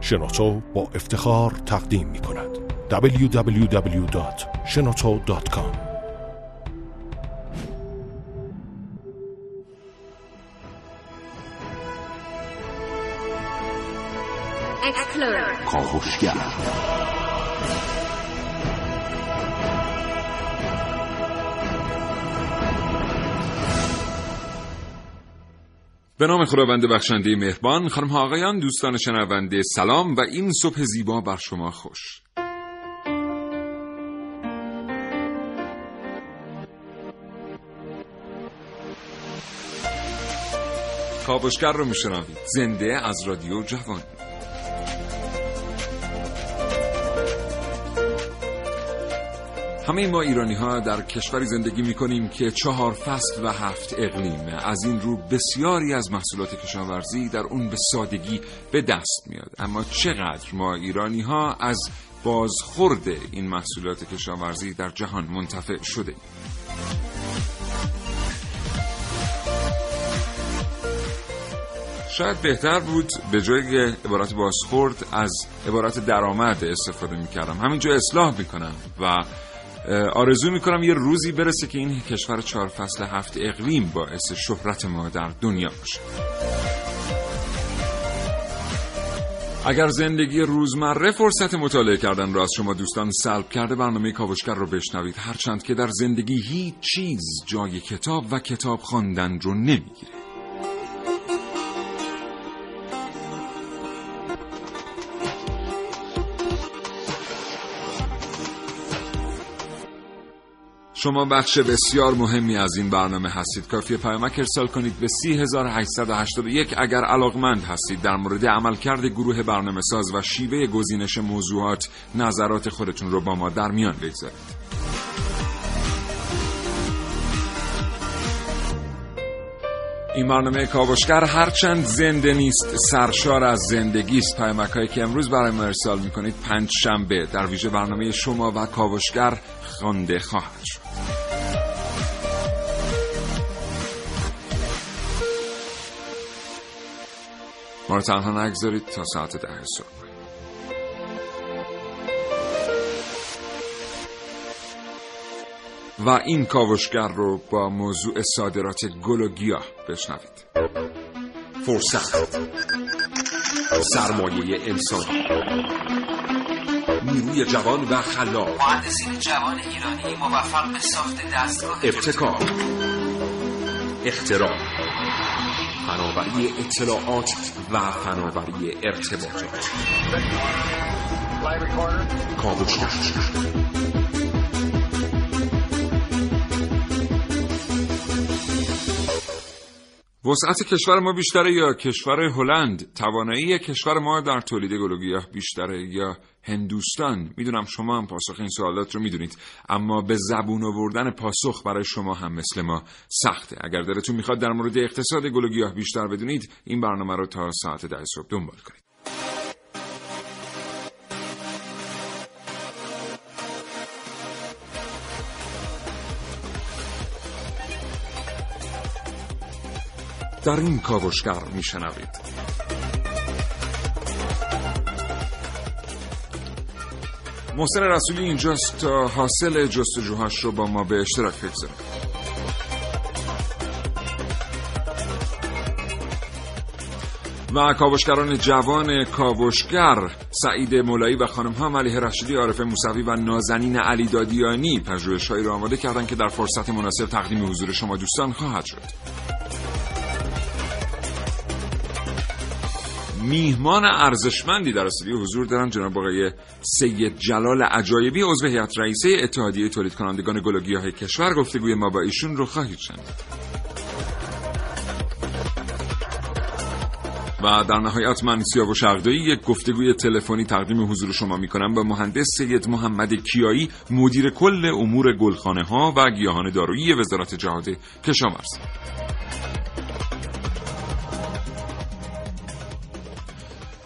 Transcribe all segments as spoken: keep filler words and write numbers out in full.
شنوتو با افتخار تقدیم می کند دبلیو دبلیو دبلیو دات شنوتو دات کام. کاوشگر به نام خداوند بخشنده مهربان. خانم ها آقایان، دوستان شنونده سلام و این صبح زیبا بر شما خوش. کاوشگر رو میشنوید زنده از رادیو جوان. همه ما ایرانی ها در کشوری زندگی می کنیم که چهار فصل و هفت اقلیمه. از این رو بسیاری از محصولات کشاورزی در اون به سادگی به دست میاد، اما چقدر ما ایرانی ها از بازخورد این محصولات کشاورزی در جهان منتفع شده ایم. شاید بهتر بود به جای عبارت بازخورد از عبارت درآمد استفاده میکردم. همینجا اصلاح میکنم و آرزو میکنم یه روزی برسه که این کشور چهار فصل هفت اقلیم باعث شهرت ما در دنیا باشه. اگر زندگی روزمره فرصت مطالعه کردن را از شما دوستان سلب کرده، برنامه کاوشگر رو بشنوید، هرچند که در زندگی هیچ چیز جای کتاب و کتاب خواندن رو نمیگیره. شما بخش بسیار مهمی از این برنامه هستید. کافیه پیامک ارسال کنید به سه هزار و هشتصد و هشتاد و یک اگر علاقمند هستید در مورد عملکرد گروه برنامه ساز و شیوه گزینش موضوعات نظرات خودتون رو با ما در میان بگذارید. این برنامه کاوشگر هرچند زنده نیست، سرشار از زندگی است. پیامک هایی که امروز برای ما ارسال میکنید پنج شنبه در ویژه برنامه شما و کاوشگر خوانده خواهد شد. ما رو تنها نگذارید تا ساعت ده صبح. و این کاوشگر رو با موضوع صادرات گل و گیاه بشنوید. فرصت، سرمایه انسانی، نیروی جوان و خلاق، مهندسین جوان ایرانی موفق به ساخت دستگاه ابتکار، اختراع، فناوری اطلاعات و فناوری ارتباطات. کاوشگر وسعت کشور ما بیشتره یا کشور هلند؟ توانایی کشور ما در تولید گل و گیاه بیشتره یا هندوستان؟ میدونم شما هم پاسخ این سوالات رو میدونید، اما به زبون آوردن پاسخ برای شما هم مثل ما سخته. اگر دلتون میخواد در مورد اقتصاد گل و گیاه بیشتر بدونید، این برنامه رو تا ساعت ده صبح دنبال کنید. در این کاوشگر میشنوید محسن رسولی اینجاست تا حاصل جستجوهاش رو با ما به اشتراک بگذاره. و کاوشگران جوان کاوشگر سعید ملایی و خانم‌ها ملیه رشدی، عارفه موسوی و نازنین علیدادیانی پژوهش‌هایی را آماده کردند که در فرصت مناسب تقدیم حضور شما دوستان خواهد شد. میهمان ارزشمندی در استودیو حضور دارم، جناب آقای سید جلال عجایبی، عضو هیئت رئیسه اتحادیه تولید کنندگان گل و گیاه کشور. گفتگوی ما با ایشون رو خواهید شنید. و در نهایت من سیاوش شقردی یک گفتگوی تلفنی تقدیم حضور شما میکنم با مهندس سید محمد کیایی، مدیر کل امور گلخانه ها و گیاهان دارویی وزارت جهاد کشاورزی.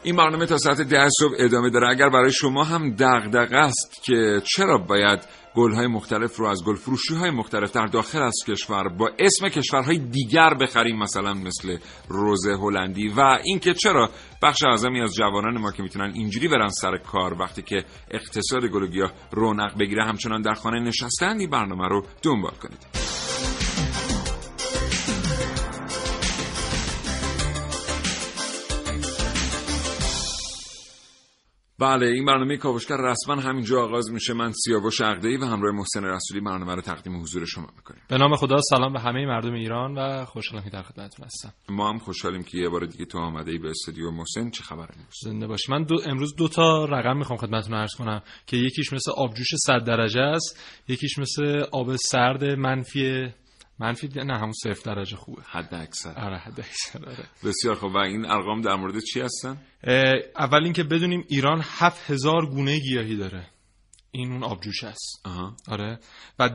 این برنامه تا ساعت ده صبح ادامه داره. اگر برای شما هم دغدغه است که چرا باید گل‌های مختلف رو از گلفروشی‌های مختلف در داخل از کشور با اسم کشورهای دیگر بخریم، مثلا مثل روز هلندی، و اینکه چرا بخش اعظمی از جوانان ما که میتونن اینجوری برن سر کار وقتی که اقتصاد گل و گیاه رونق بگیره همچنان در خانه نشستن، این برنامه رو دنبال کنید. بله، این برنامه کاوشگر رسما همینجا آغاز میشه. من سیاوش شقردی و همراه محسن رسولی برنامه رو تقدیم حضور شما میکنیم. به نام خدا. سلام به همه مردم ایران و خوشحالم که در خدمتتون هستم. ما هم خوشحالیم که یه بار دیگه تو آمده‌ای به استودیو. محسن چه خبره؟ زنده باشی. من دو امروز دو تا رقم میخوام خدمتتون عرض کنم که یکیش مثل آبجوش صد درجه است، یکیش مثل آب سرد منفی منفی نه همون صفر درجه خوبه، حد اکثر. آره حد اکثر. آره. بسیار خوب. و این ارقام در مورد چی هستن؟ اول اینکه بدونیم ایران هفت هزار گونه گیاهی داره. این اون آبجوش است. آها. آره. و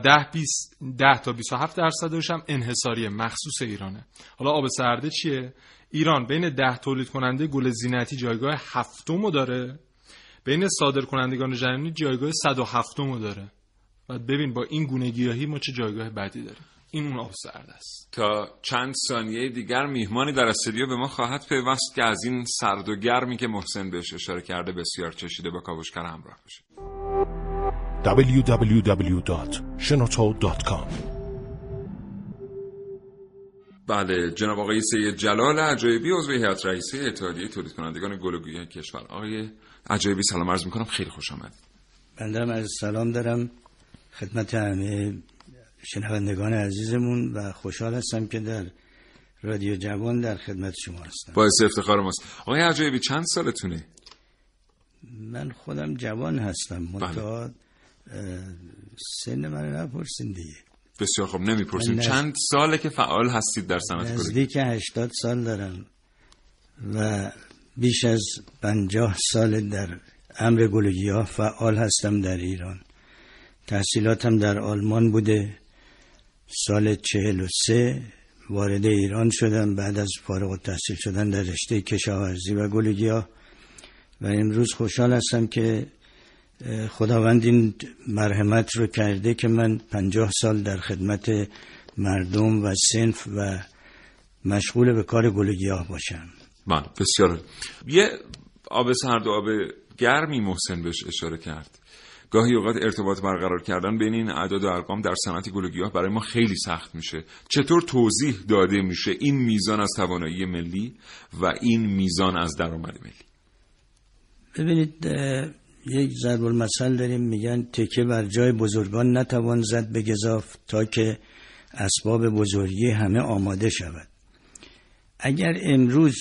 ده تا بیست و هفت درصدش هم انحصاری مخصوص ایرانه. حالا آب سرده چیه؟ ایران بین ده تولید کننده گل زینتی جایگاه هفتمو داره. بین صادر کنندگان جهانی جایگاه صد و هفتمو داره. بعد ببین با این گونه گیاهی ما چه جایگاه بعدی داریم. این اون آب سرد است. تا چند ثانیه دیگر میهمانی در استودیو به ما خواهد پیوست که از این سرد و گرمی که محسن بهش اشاره کرده بسیار چشیده. با کاوشگر همراه باشید. دابلیو دابلیو دابلیو دات شنوتو دات کام. بله، جناب آقای سید جلال عجایبی، عضو هیئت رئیسه اتحادیه تولید کنندگان گل و گیاه کشور. آقای عجایبی سلام عرض می‌کنم، خیلی خوش آمدید. بنده هم عرض سلام دارم خدمت همه شنوندگان عزیزمون و خوشحال هستم که در رادیو جوان در خدمت شما هستم. باعث افتخار ماست. آقای عجایبی چند سالتونه؟ من خودم جوان هستم، منتها سن من نپرسین دیگه. بسیار خوب، نمیپرسیم. نز... چند ساله که فعال هستید در صنعت گل؟ نزدیک هشتاد سال دارم و بیش از پنجاه سال در امر گل و گیاه فعال هستم در ایران. تحصیلاتم در آلمان بوده. سال چهل و سه وارد ایران شدم بعد از فارغ التحصیل شدن در رشته کشاورزی و گل و گیاه و امروز خوشحال هستم که خداوند این مرحمت رو کرده که من پنجاه سال در خدمت مردم و صنف و مشغول به کار گل و گیاه باشم. من بسیار. یه آب سرد و آب گرمی محسن بهش اشاره کرد. گاهی اوقات ارتباط برقرار کردن بین این اعداد و ارقام در صنعت گل و گیاه برای ما خیلی سخت میشه. چطور توضیح داده میشه این میزان از توانایی ملی و این میزان از درآمد ملی؟ ببینید، یک ضرب المثل داریم، میگن تکه بر جای بزرگان نتوان زد به گزاف تا که اسباب بزرگی همه آماده شود. اگر امروز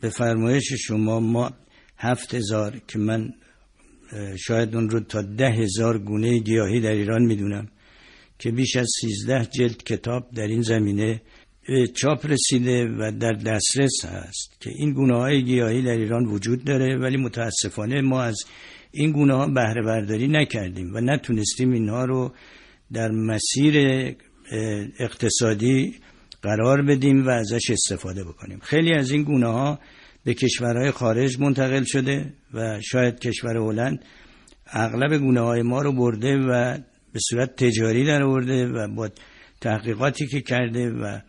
به فرمایش شما ما هفت هزار که من شاید اون رو تا ده هزار گونه گیاهی در ایران میدونم که بیش از سیزده جلد کتاب در این زمینه چاپ رسیده و در دسترس هست که این گونه های گیاهی در ایران وجود داره، ولی متاسفانه ما از این گونه ها بهره برداری نکردیم و نتونستیم اینها رو در مسیر اقتصادی قرار بدیم و ازش استفاده بکنیم. خیلی از این گونه ها به کشورهای خارج منتقل شده و شاید کشور هلند اغلب گونه‌های ما رو برده و به صورت تجاری در آورده و با تحقیقاتی که کرده و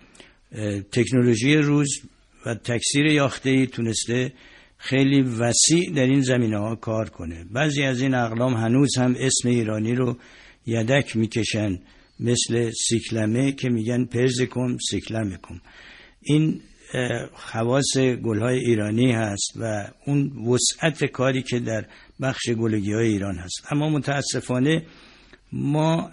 تکنولوژی روز و تکثیر یافته‌ای تونسته خیلی وسیع در این زمینه‌ها کار کنه. بعضی از این اقلام هنوز هم اسم ایرانی رو یدک میکشن، مثل سیکلمه که میگن پرزیکوم سیکلمکوم. این خواص گل‌های ایرانی هست و اون وسعت کاری که در بخش گلوگی‌های ایران هست. اما متاسفانه ما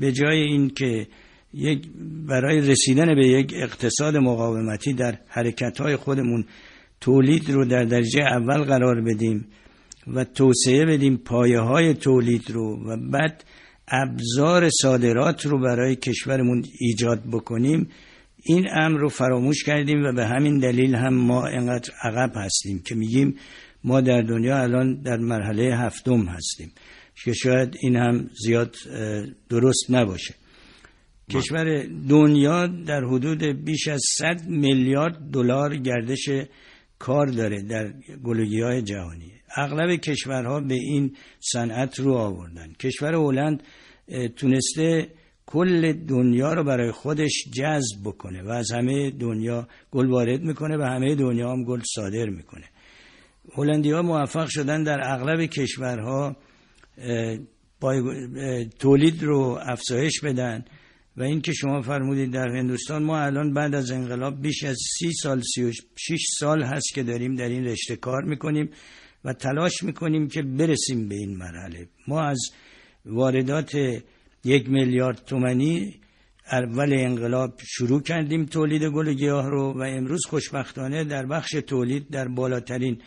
به جای این که یک برای رسیدن به یک اقتصاد مقاومتی در حرکت‌های خودمون تولید رو در درجه اول قرار بدیم و توسعه بدیم پایه‌های تولید رو و بعد ابزار صادرات رو برای کشورمون ایجاد بکنیم، این امر رو فراموش کردیم و به همین دلیل هم ما اینقدر عقب هستیم که میگیم ما در دنیا الان در مرحله هفتم هستیم که شاید این هم زیاد درست نباشه. با. کشور دنیا در حدود بیش از صد میلیارد دلار گردش کار داره در گل و گیاه جهانی. اغلب کشورها به این صنعت رو آوردن. کشور هلند تونسته کل دنیا رو برای خودش جذب بکنه و از همه دنیا گل وارد میکنه و همه دنیا هم گل صادر میکنه. هلندی‌ها موفق شدن در اغلب کشورها تولید رو افزایش بدن و این که شما فرمودید در هندوستان، ما الان بعد از انقلاب بیش از سی سال سی و شیش سال هست که داریم در این رشته کار میکنیم و تلاش میکنیم که برسیم به این مرحله. ما از واردات یک میلیارد تومانی اول انقلاب شروع کردیم تولید گل و گیاه رو و امروز خوشبختانه در بخش تولید در بالاترین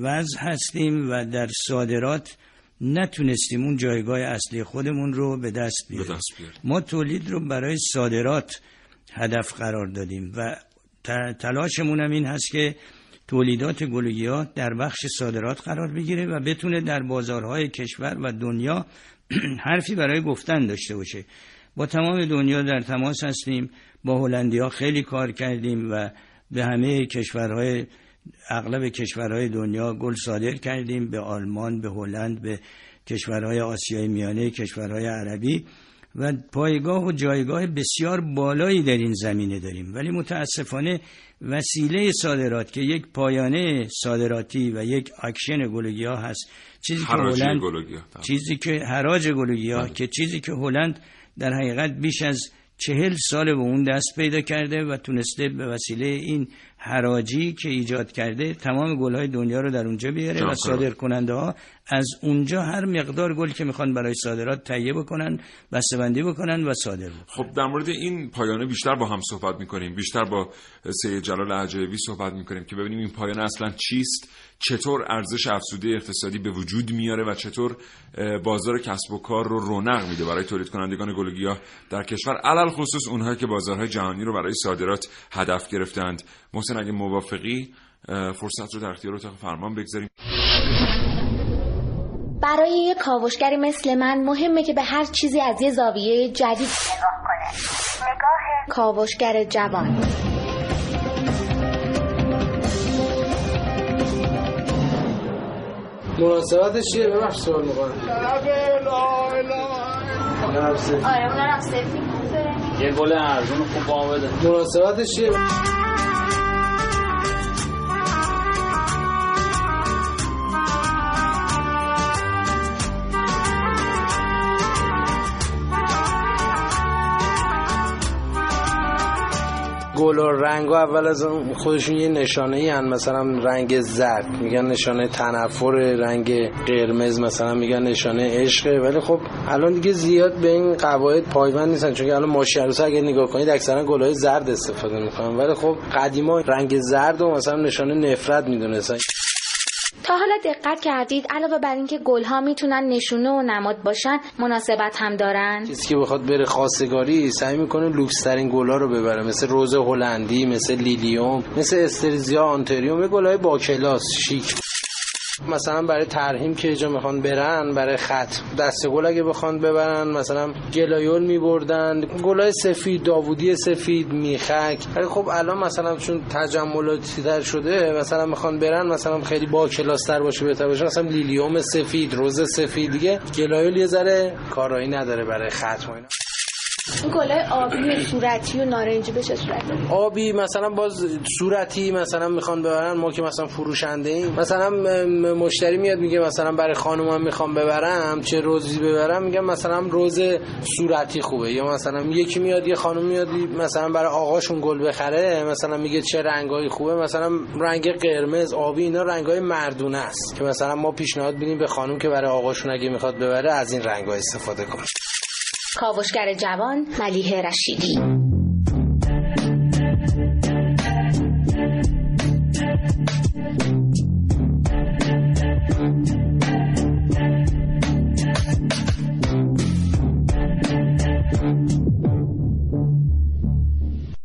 وضع هستیم و در صادرات نتونستیم اون جایگاه اصلی خودمون رو به دست بیاریم. ما تولید رو برای صادرات هدف قرار دادیم و تلاشمون هم این هست که تولیدات گل و گیاه در بخش صادرات قرار بگیره و بتونه در بازارهای کشور و دنیا حرفی برای گفتن داشته باشه. با تمام دنیا در تماس هستیم، با هلندی‌ها خیلی کار کردیم و به همه کشورهای اغلب کشورهای دنیا گل صادر کردیم، به آلمان، به هلند، به کشورهای آسیای میانه، کشورهای عربی و پایگاه و جایگاه بسیار بالایی در این زمینه داریم. ولی متاسفانه وسیله صادرات که یک پایانه صادراتی و یک اکشن گل و گیاه هست، چیزی که هلند چیزی که حراج گل و گیاه که چیزی که هلند در حقیقت بیش از چهل ساله به اون دست پیدا کرده و تونسته به وسیله این حراجی که ایجاد کرده تمام گل‌های دنیا رو در اونجا بیاره و صادر کننده ها از اونجا هر مقدار گل که میخوان برای صادرات تهیه بکنن، بسته‌بندی بکنن و صادر بکنن. خب در مورد این پایانه بیشتر با هم صحبت میکنیم، بیشتر با سید جلال عجایبی صحبت میکنیم که ببینیم این پایانه اصلا چیست، چطور ارزش افزوده اقتصادی به وجود میاره و چطور بازار کسب و کار رو رونق میده برای تولید کنندگان گل و گیاه در کشور، علل خصوص اونهایی که بازارهای جهانی رو برای صادرات هدف گرفتند. محسن، اگه موافقی فرصت رو در اختیار اتاق فرمان بگذاریم. برای یک کاوشگری مثل من مهمه که به هر چیزی از یه زاویه جدید نگاه کنه. نگاه کاوشگر جوان. مناسبتش چیه؟ ببخش سوال می‌کنم. آره اون رفت یه گل ارزون خوب با هم بده. مناسبتش چیه؟ گل و رنگو اول از خودشون یه نشانه‌ای ان، مثلا رنگ زرد میگن نشانه تنفر، رنگ قرمز مثلا میگن نشانه عشقه، ولی خب الان دیگه زیاد به این قواعد پایبند نیستن، چون که الان ماشی عروسه اگه نگاه کنید اکثرا گل‌های زرد استفاده میکنن، ولی خب قدیما رنگ زرد و مثلا نشانه نفرت میدونستن. تا حالا دقت کردید علاوه بر اینکه گل‌ها میتونن نشونه و نماد باشن، مناسبت هم دارن. کسی که بخواد بره خواستگاری سعی میکنه لوکس ترین گل‌ها رو ببره، مثل روز هلندی، مثل لیلیوم، مثل استریزیا، آنتریوم، گل‌های با کلاس شیک. مثلا برای ترحیم که جا میخوان برن برای خط دسته گل اگه بخوان ببرن، مثلا گلایول میبردن گلای سفید، داوودی سفید، میخک. ولی خب الان مثلا چون تجملاتی تر شده مثلا میخوان برن مثلا خیلی با کلاس تر باشه بهتر باشه، مثلا لیلیوم سفید، روز سفید. دیگه گلایول یه ذره کارایی نداره برای خط و اینا. این گلای آبی صورتی و نارنجی بشه صورت آبی، مثلا باز صورتی مثلا میخوان ببرن، ما که مثلا فروشنده ایم، مثلا مشتری میاد میگه مثلا برای خانومم میخوام ببرم چه روزی ببرم، میگم مثلا روز صورتی خوبه، یا مثلا یکی میاد یه خانم میاد مثلا برای آقاشون گل بخره، مثلا میگه چه رنگایی خوبه، مثلا رنگ قرمز، آبی، اینا رنگای مردونه است که مثلا ما پیشنهاد میدیم به خانم که برای آقاشون اگه میخواد ببره از این رنگا استفاده کنه. کاوشگر جوان، ملیه رشدی.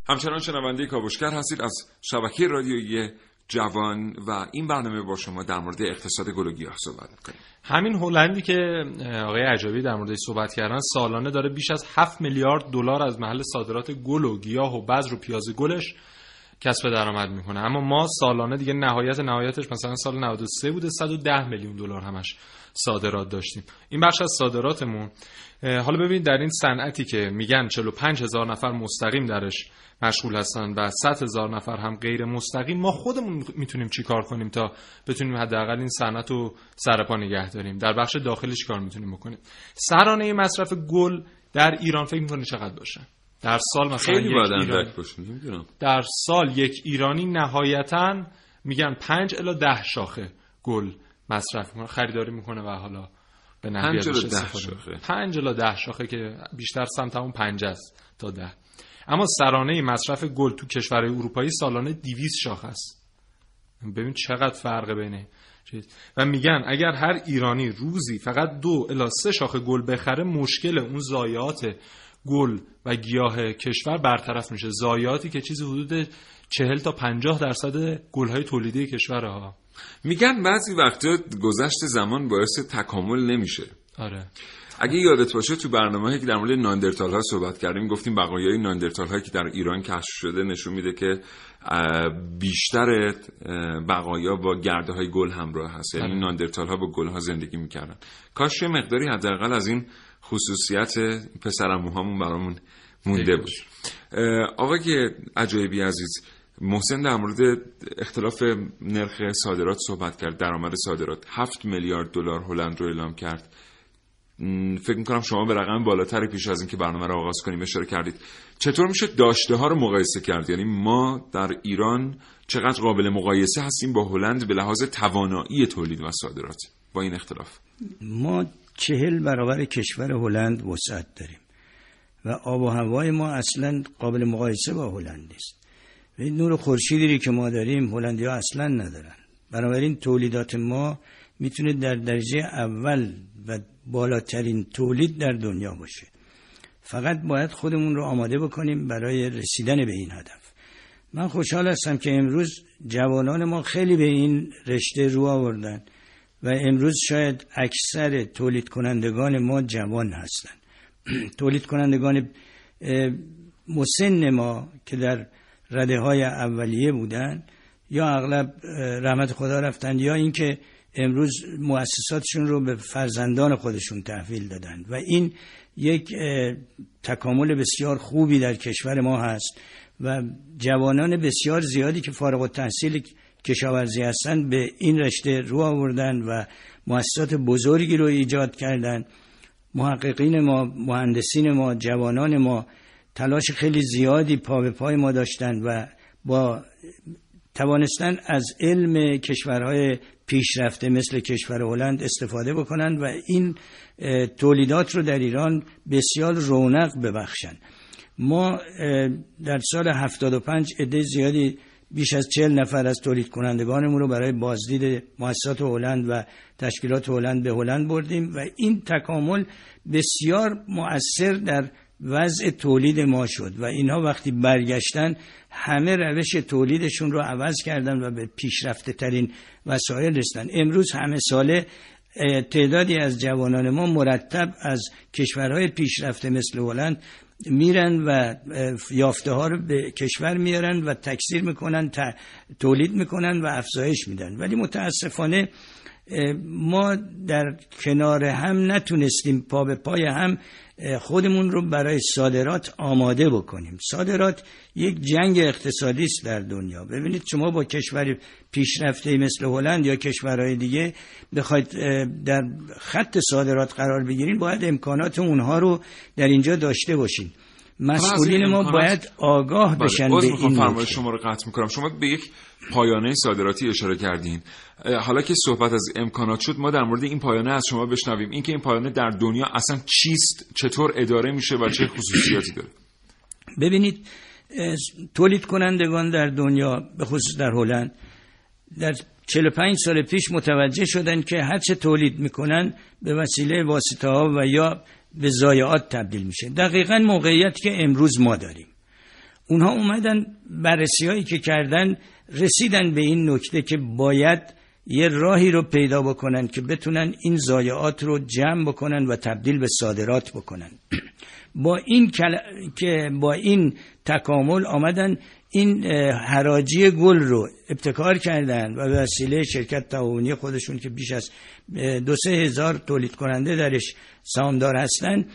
همچنان شنونده کاوشگر هستید از شبکه رادیویی جوان و این برنامه با شما در مورد اقتصاد گل و گیاه صحبت می‌کنیم. همین هلندی که آقای عجایبی در موردش صحبت کردن سالانه داره بیش از هفت میلیارد دلار از محل صادرات گل و گیاه و بذر و پیاز گلش کسب درآمد میکنه. اما ما سالانه دیگه نهایت نهایتش مثلا سال نود و سه بوده صد و ده میلیون دلار همش صادرات داشتیم. این بخش از صادراتمون. حالا ببینید در این صنعتی که میگن چهل و پنج هزار نفر مستقیم درش مشغول هستن و صد هزار نفر هم غیر مستقیم، ما خودمون میتونیم چی کار کنیم تا بتونیم حداقل این صنعت رو سرپا نگه داریم؟ در بخش داخلی چی کار میتونیم بکنیم؟ سرانه مصرف گل در ایران فکر میکنی چقدر باشه؟ در سال مثلا یک ایرانی در سال یک ایرانی نهایتاً میگن پنج الا ده شاخه گل مصرف میکنه، خریداری میکنه و حالا به نحوی ازش استفاده میکنه. پنج الا ده شاخه که بیشتر سمت همون پنج است تا ده. اما سرانه مصرف گل تو کشورهای اروپایی سالانه دویست شاخه است. ببین چقدر فرق بینه. و میگن اگر هر ایرانی روزی فقط دو الا سه شاخه گل بخره، مشکل اون ضایعات گل و گیاه کشور برطرف میشه. ضایعاتی که چیزی حدود چهل تا پنجاه درصد گل‌های تولیدی کشورها. میگن بعضی وقتا گذشت زمان باعث تکامل نمیشه. آره. اگه یادت باشه تو برنامه‌ای که در مورد ناندرتال‌ها صحبت کردیم، گفتیم بقایای ناندرتال‌هایی که در ایران کشف شده نشون میده که بیشتر بقایا با گرده‌های گل همراه هست. یعنی آره. ناندرتال‌ها با گل‌ها زندگی می‌کردن. کاش یه مقداری حداقل از این خصوصیت پسرعموهامون برامون مونده بود. آقای عجایبی عزیز، محسن در مورد اختلاف نرخ صادرات صحبت کرد، درآمد صادرات هفت میلیارد دلار هلند رو اعلام کرد. فکر می‌کنم شما به رقم بالاتری پیش از این که برنامه رو آغاز کنیم اشاره کردید. چطور میشه داشته‌ها رو مقایسه کرد؟ یعنی ما در ایران چقدر قابل مقایسه هستیم با هلند به لحاظ توانایی تولید و صادرات با این اختلاف؟ ما چهل برابر کشور هلند وسعت داریم و آب و هوای ما اصلا قابل مقایسه با هلند نیست. و این نور خورشیدی که ما داریم هلندی‌ها اصلا ندارن. بنابراین تولیدات ما میتونه در درجه اول و بالاترین تولید در دنیا باشه. فقط باید خودمون رو آماده بکنیم برای رسیدن به این هدف. من خوشحال هستم که امروز جوانان ما خیلی به این رشته رو آوردن و امروز شاید اکثر تولید کنندگان ما جوان هستند. تولید کنندگان مسن ما که در رده های اولیه بودن یا اغلب رحمت خدا رفتند یا اینکه امروز مؤسساتشون رو به فرزندان خودشون تحویل دادن و این یک تکامل بسیار خوبی در کشور ما هست و جوانان بسیار زیادی که فارغ التحصیل کشاورزی هستن به این رشته رو آوردن و مؤسسات بزرگی رو ایجاد کردن. محققین ما، مهندسین ما، جوانان ما تلاش خیلی زیادی پا به پای ما داشتن و با توانستن از علم کشورهای پیشرفته مثل کشور هلند استفاده بکنن و این تولیدات رو در ایران بسیار رونق ببخشن. ما در سال هفتاد و پنج عده زیادی بیش از چهل نفر از تولید کنندگانمون رو برای بازدید مؤسسات هلند و تشکیلات هلند به هلند بردیم و این تکامل بسیار مؤثر در وضع تولید ما شد و اینها وقتی برگشتن همه روش تولیدشون رو عوض کردن و به پیشرفته ترین وسایل رسیدن. امروز همه ساله تعدادی از جوانان ما مرتب از کشورهای پیشرفته مثل هلند میرن و یافته ها رو به کشور میارن و تکثیر میکنن، تولید میکنن و افزایش میدن. ولی متاسفانه ما در کنار هم نتونستیم پا به پای هم خودمون رو برای صادرات آماده بکنیم. صادرات یک جنگ اقتصادی است در دنیا. ببینید شما با کشور پیشرفته مثل هلند یا کشورهای دیگه بخواید در خط صادرات قرار بگیرین، باید امکانات اونها رو در اینجا داشته باشین. مسئولین ما باید آگاه بله. بشن به این فرمایش شما رو قطع میکنم. شما به یک پایانه صادراتی اشاره کردین. حالا که صحبت از امکانات شد، ما در مورد این پایانه از شما بشنویم. این که این پایانه در دنیا اصلا چیست، چطور اداره میشه و چه خصوصیاتی داره؟ ببینید تولید کنندگان در دنیا به خصوص در هلند در چهل و پنج سال پیش متوجه شدن که هرچه تولید میکنن به وسیله واسطه ها و یا به ضایعات تبدیل میشه. دقیقاً موقعیت که امروز ما داریم. اونها اومدن بررسی‌هایی که کردن رسیدن به این نکته که باید یه راهی رو پیدا بکنن که بتونن این ضایعات رو جمع بکنن و تبدیل به صادرات بکنن. با این کل... که با این تکامل آمدن این حراجی گل رو ابتکار کردن و به وسیله شرکت تعاونی خودشون که بیش از دو سه هزار تولید کننده درش سهامدار هستن،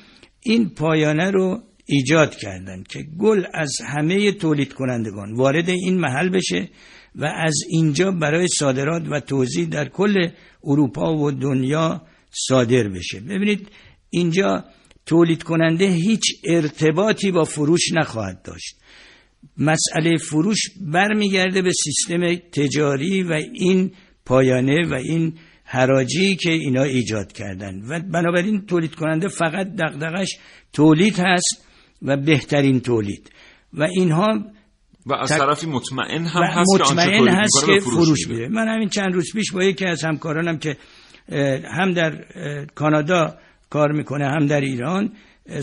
این پایانه رو ایجاد کردن که گل از همه تولید کنندگان وارد این محل بشه و از اینجا برای صادرات و توزیع در کل اروپا و دنیا صادر بشه. ببینید اینجا تولید کننده هیچ ارتباطی با فروش نخواهد داشت. مسئله فروش برمیگرده به سیستم تجاری و این پایانه و این حراجی که اینا ایجاد کردن و بنابراین تولید کننده فقط دغدغش تولید هست و بهترین تولید و اینها و از طرفی مطمئن هم هست مطمئن که, مطمئن هست که فروش میده. من همین چند روز پیش با یکی از همکارانم که هم در کانادا کار میکنه هم در ایران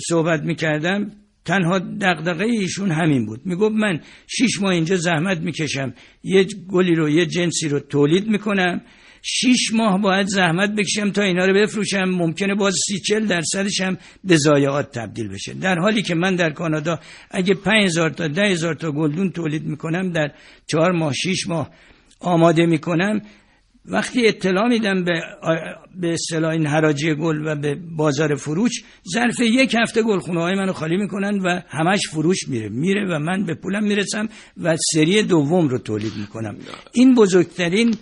صحبت میکردم، تنها دغدغه ایشون همین بود. میگفت من شش ماه اینجا زحمت میکشم، یه گلی رو یه جنسی رو تولید میکنم، شش ماه باید زحمت بکشم تا اینا رو بفروشم، ممکنه باز سی چل درصدش هم به ضایعات تبدیل بشه، در حالی که من در کانادا اگه پنج هزار تا ده هزار تا گلدون تولید میکنم در چهار ماه شش ماه آماده میکنم. وقتی اطلاع میدم به به اصطلاح این حراجی گل و به بازار فروش، ظرف یک هفته گلخونه های منو خالی میکنن و همش فروش میره میره و من به پولم میرسم و سری دوم رو تولید میکنم. این بزرگترین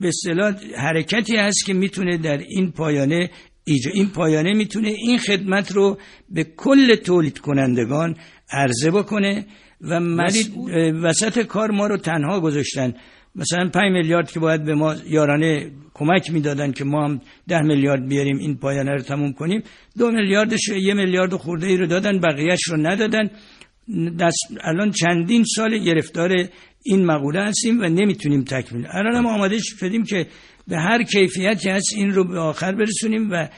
به اصطلاح حرکتی هست که میتونه در این پایانه ایجا این پایانه میتونه این خدمت رو به کل تولید کنندگان عرضه بکنه و مریض وسط کار ما رو تنها گذاشتن. مثلا پنج میلیارد که باید به ما یارانه کمک میدادن که ما هم ده میلیارد بیاریم این پایانه رو تموم کنیم، دو میلیاردش یه میلیارد خورده ای رو دادن، بقیهش رو ندادن. الان چندین سال گرفتار این مقوله هستیم و نمیتونیم تکمیل. الان هم آماده شدیم که به هر کیفیتی هست این رو به آخر برسونیم و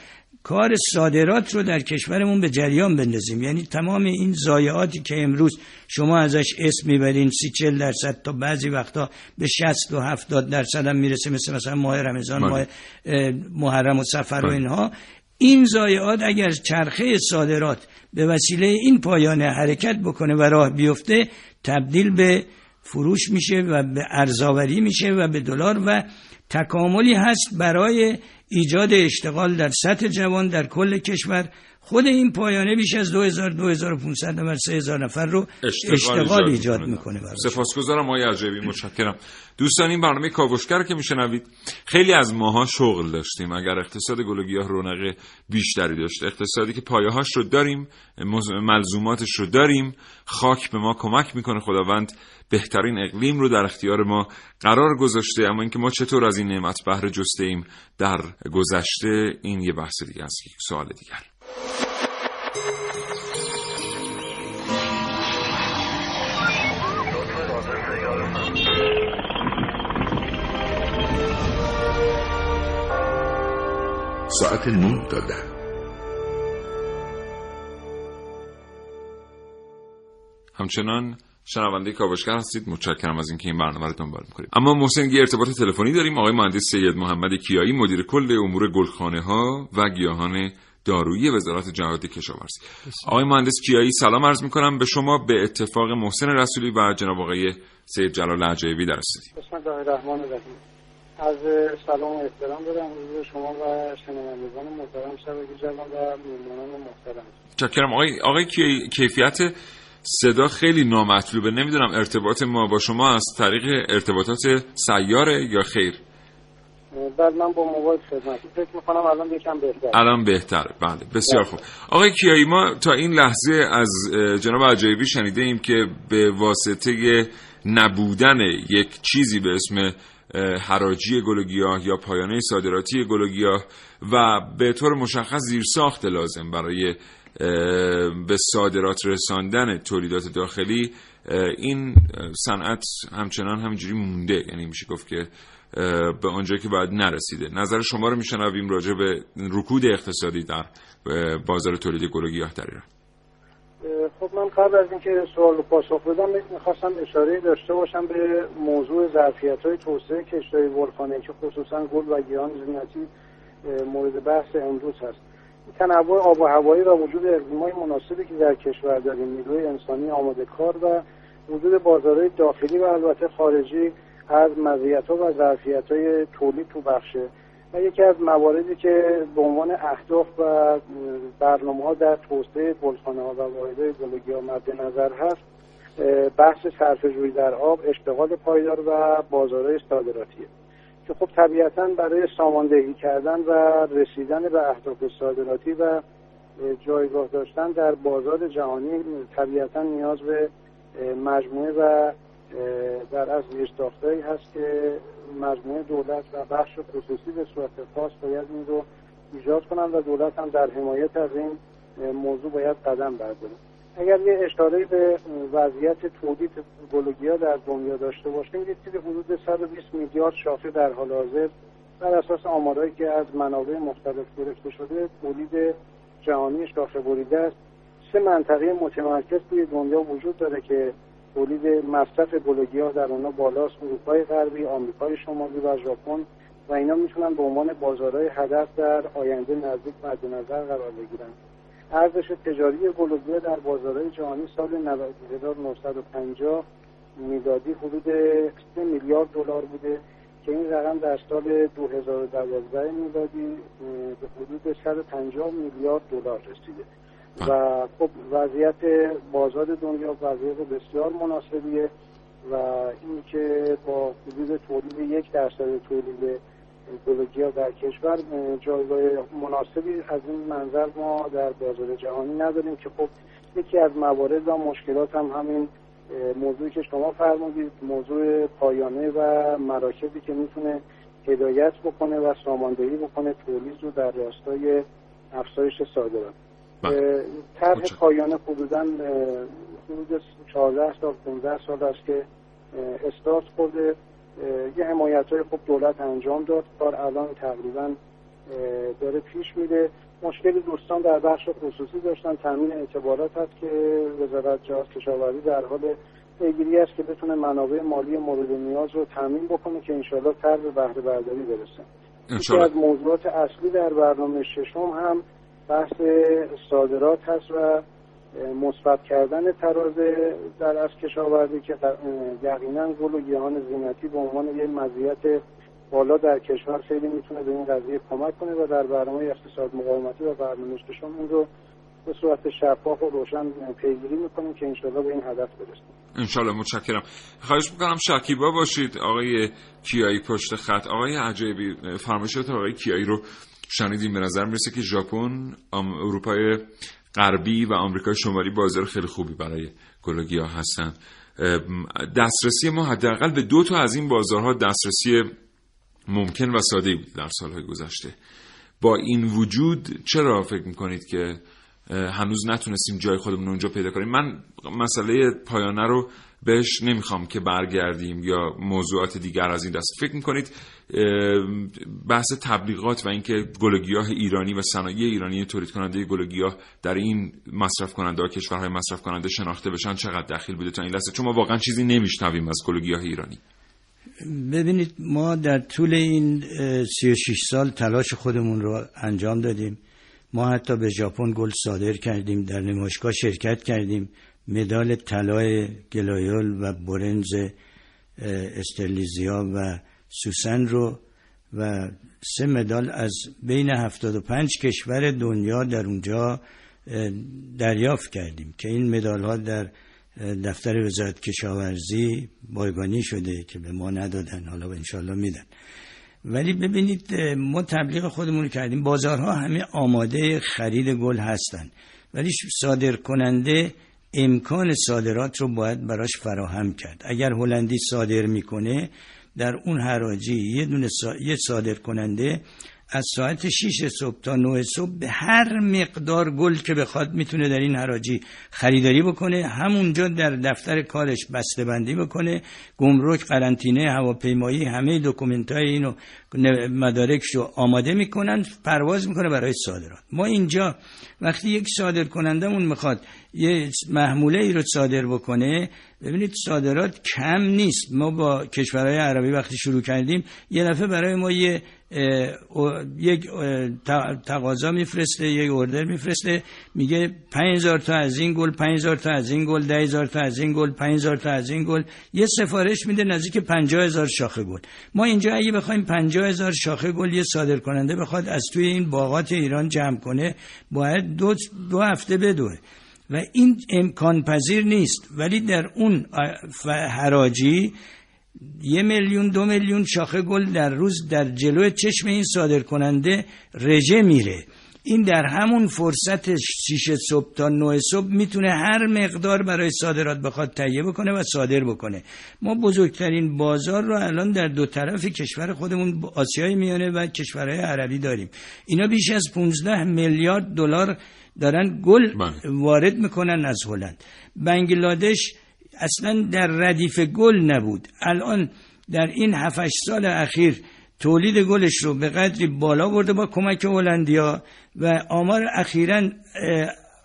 کار صادرات رو در کشورمون به جریان بندازیم. یعنی تمام این ضایعاتی که امروز شما ازش اسم میبرین سی چهل درصد تا بعضی وقتا به شصت و هفتاد درصد هم میرسه، مثل مثلا ماه رمضان، ماه محرم و سفر باید. و اینها، این ضایعات اگر چرخه صادرات به وسیله این پایانه حرکت بکنه و راه بیفته، تبدیل به فروش میشه و به ارزاوری میشه و به دلار و تکاملی هست برای ایجاد اشتغال در سطح جوان در کل کشور. خود این پایانه بیش از دو هزار دو هزار و پانصد نفر سه هزار نفر رو اشتغال, اشتغال ایجاد میکنه. سپاسگزارم آقای عجایبی، متشکرم. دوستان این برنامه کاوشگر که میشنوید، خیلی از ماها شغل داشتیم اگر اقتصاد گل و گیاه رونق بیشتری داشت، اقتصادی که پایه‌هاش رو داریم، ملزوماتش رو داریم، خاک به ما کمک میکنه، خداوند بهترین اقلیم رو در اختیار ما قرار گذاشته، اما اینکه ما چطور از این نعمت بهره جسته ایم در گذشته، این یه بحث دیگه است، یک سوال دیگر. ساعت نه تا ده. همچنان شنونده کاوشگر هستید، متشکرم از اینکه این برنامه رو دنبال می‌کنید. اما محسن یه ارتباط تلفنی داریم. آقای مهندس سید محمد کیایی، مدیر کل امور گلخانه‌ها و گیاهان دارویی وزارت جهاد کشاورزی. آقای مهندس کیایی سلام عرض می‌کنم به شما. به اتفاق محسن رسولی و جناب آقای سید جلال عجایبی در استودیو. بسم الله الرحمن الرحیم. از سلام و احترام دارم حضور شما و شنوندگان محترم شبکه جوان و میهمانان محترم. متشکرم. آقای آقای کیایی، کیفیت صدا خیلی نامطلوبه، نمیدونم ارتباط ما با شما از طریق ارتباطات سیاره یا خیر؟ بعد من با موبایل خدمت فکر می‌کنم الان یکم بهتره. الان بهتره، بله. بسیار خوب. آقای کیایی، ما تا این لحظه از جناب عجایبی شنیدیم که به واسطه نبودن یک چیزی به اسم حراجی گل و گیاه یا پایانه صادراتی گل و گیاه و به طور مشخص زیرساخت لازم برای به صادرات رساندن تولیدات داخلی، این صنعت همچنان همینجوری مونده، یعنی میشه گفت که به آنجایی که باید نرسیده. نظر شما رو میشنویم راجع به رکود اقتصادی در بازار تولید گل و گیاه در ایران. خب من قبل از اینکه سوال رو پاسخ بدم میخواستم اشاره داشته باشم به موضوع ظرفیت‌های توسعه کشت‌های گلخانه‌ای که خصوصا گل و گیاهان زینتی مورد بحث امروز هست. تنوع آب و هوایی را وجود اقلیم‌های مناسبی که در کشور داریم، نیروی انسانی آماده کار و وجود بازارهای داخلی و البته خارجی از مزیت‌ها و ظرفیت‌های تولید تو بخشه. و یکی از مواردی که به عنوان اهداف و برنامه‌ها در توسعه گلخانه‌ها و واحدهای گل و گیاه مد نظر هست، بحث صرفه‌جویی در آب، اشتغال پایدار و بازارهای صادراتیه که خب طبیعتاً برای ساماندهی کردن و رسیدن به اهداف صادراتی و جایگاه داشتن در بازار جهانی طبیعتاً نیاز به مجموعه و در از زیرساختهایی هست که مجموعه دولت و بخش خصوصی به صورت خاص باید این رو ایجاد کنن و دولت هم در حمایت از این موضوع باید قدم برداره. اگر یه اشاره‌ای به وضعیت تولید گل و گیاه در دنیا داشته باشیم، دیدید حدود صد و بیست میلیارد شاخه در حال حاضر بر اساس آمارهایی که از منابع مختلف گرفته شده تولید جهانی شاخه بریده است. سه منطقه متمرکز توی دنیا وجود داره که تولید مصرف گل و گیاه در اونها بالاست: اروپای غربی، آمریکای شمالی و ژاپن، و اینا میتونن به عنوان بازارهای هدف در آینده نزدیک مد نظر قرار بگیرن. ارزش تجاری گل و گیاه در بازارهای جهانی سال هزار و نهصد و پنجاه میلادی حدود سه میلیارد دلار بوده که این رقم در سال دو هزار و دوازده میلادی به حدود صد و پنجاه میلیارد دلار رسیده و خب وضعیت بازار دنیا وضعیت بسیار مناسبیه و این که با حدود تولید یک درصد تولید گل و گیاه در کشور جایگاه مناسبی از این منظر ما در بازار جهانی نداریم که خب یکی از موارد و مشکلات هم همین موضوعی که شما فرمودید، موضوع پایانه و مراکزی که میتونه هدایت بکنه و ساماندهی بکنه تولید رو در راستای افزایش صادرات. طرح پایانه حدوداً حدود چهارده تا پانزده سال است که استارت خورده. یه حمایت‌های خوب دولت انجام داد، کار الان تقریباً داره پیش میره. مشکل دوستان در بخش خصوصی داشتن، تامین اعتبارات هست که وزارت جهاد کشاورزی در حال پیگیری است که بتونه منابع مالی مورد نیاز رو تامین بکنه که انشالله تر به بهره برداری برسه. یکی از موضوعات اصلی در برنامه ششم هم بحث صادرات هست و مثبت کردن تراز در از کشاورزی که یقینا گل و گیاهان زینتی به عنوان یک مزیت بالا در کشور خیلی میتونه به این قضیه کمک کنه و در برنامه اقتصاد مقاومتی و برنامه ششم این رو به صورت شفاف و روشن پیگیری میکنیم که انشالله به این هدف برسیم. انشالله. متشکرم. خواهش میکنم شکیبا باشید. آقای کیایی پشت خط. آقای عجایبی، فرمایشات آقای کیایی رو شنیدیم. به نظر میرسه که ژاپن، اروپای غربی و آمریکای شمالی بازار خیلی خوبی برای گل و گیاه هستن. دسترسی ما حداقل به دو تا از این بازارها دسترسی ممکن و ساده بود در سالهای گذشته. با این وجود چرا فکر میکنید که هنوز نتونستیم جای خودمون اونجا پیدا کنیم؟ من مسئله پایانه رو بهش نمیخوام که برگردیم یا موضوعات دیگر از این دست. فکر میکنید بحث تبلیغات و اینکه گل و گیاه ایرانی و صنایع ایرانی تولید کننده گل و گیاه در این مصرف کننده و کشورهای مصرف کننده شناخته بشن چقدر دخیل بوده تا این لحظه؟ چون ما واقعا چیزی نمیشنویم از گل و گیاه ایرانی. ببینید، ما در طول این سی و شش سال تلاش خودمون رو انجام دادیم. ما حتی به ژاپن گل صادر کردیم، در نمایشگاه شرکت کردیم، مدال طلای گلایول و برنز استریزیا و سوسن رو و سه مدال از بین هفتاد و پنج کشور دنیا در اونجا دریافت کردیم که این مدال ها در دفتر وزارت کشاورزی بایگانی شده که به ما ندادن، حالا انشالله میدن. ولی ببینید، ما تبلیغ خودمون کردیم، بازارها همه آماده خرید گل هستن، ولی صادر کننده امکان صادرات رو باید براش فراهم کرد. اگر هلندی صادر میکنه، در اون حراجی یه دونه سا... یه صادر کننده از ساعت شش صبح تا نه صبح به هر مقدار گل که بخواد میتونه در این حراجی خریداری بکنه، همونجا در دفتر کارش بسته‌بندی بکنه، گمرک، قرنطینه، هواپیمایی، همه دکومنت‌های اینو مدارکشو آماده میکنن، پرواز میکنه برای صادرات. ما اینجا وقتی یک صادر کنندمون میخواد یه محموله ای رو صادر بکنه. ببینید صادرات کم نیست. ما با کشورهای عربی وقتی شروع کردیم یه دفعه برای ما یه یک تقاضا میفرسته، یک اوردر میفرسته، میگه پنج هزار تا از این گل، پنج هزار تا از این گل، ده هزار تا از این گل، پنج هزار تا از این گل، یه سفارش میده نزدیک پنجاه هزار شاخه گل. ما اینجا اگه بخوایم پنجاه هزار شاخه گل یه صادر کننده بخواد از توی این باغات ایران جمع کنه، باید دو دو هفته بدوه و این امکان پذیر نیست. ولی در اون حراجی یه میلیون دو میلیون شاخه گل در روز در جلوی چشم این صادر کننده رژه میره. این در همون فرصت شیشه صبح تا نه صبح میتونه هر مقدار برای صادرات بخواد تهیه بکنه و صادر بکنه. ما بزرگترین بازار رو الان در دو طرف کشور خودمون، آسیای میانه و کشورهای عربی داریم. اینا بیش از پانزده میلیارد دلار دارن گل وارد میکنن از هلند. بنگلادش اصلا در ردیف گل نبود، الان در این هفت هشت سال اخیر تولید گلش رو به قدری بالا برده با کمک هلندیا و آمار اخیراً،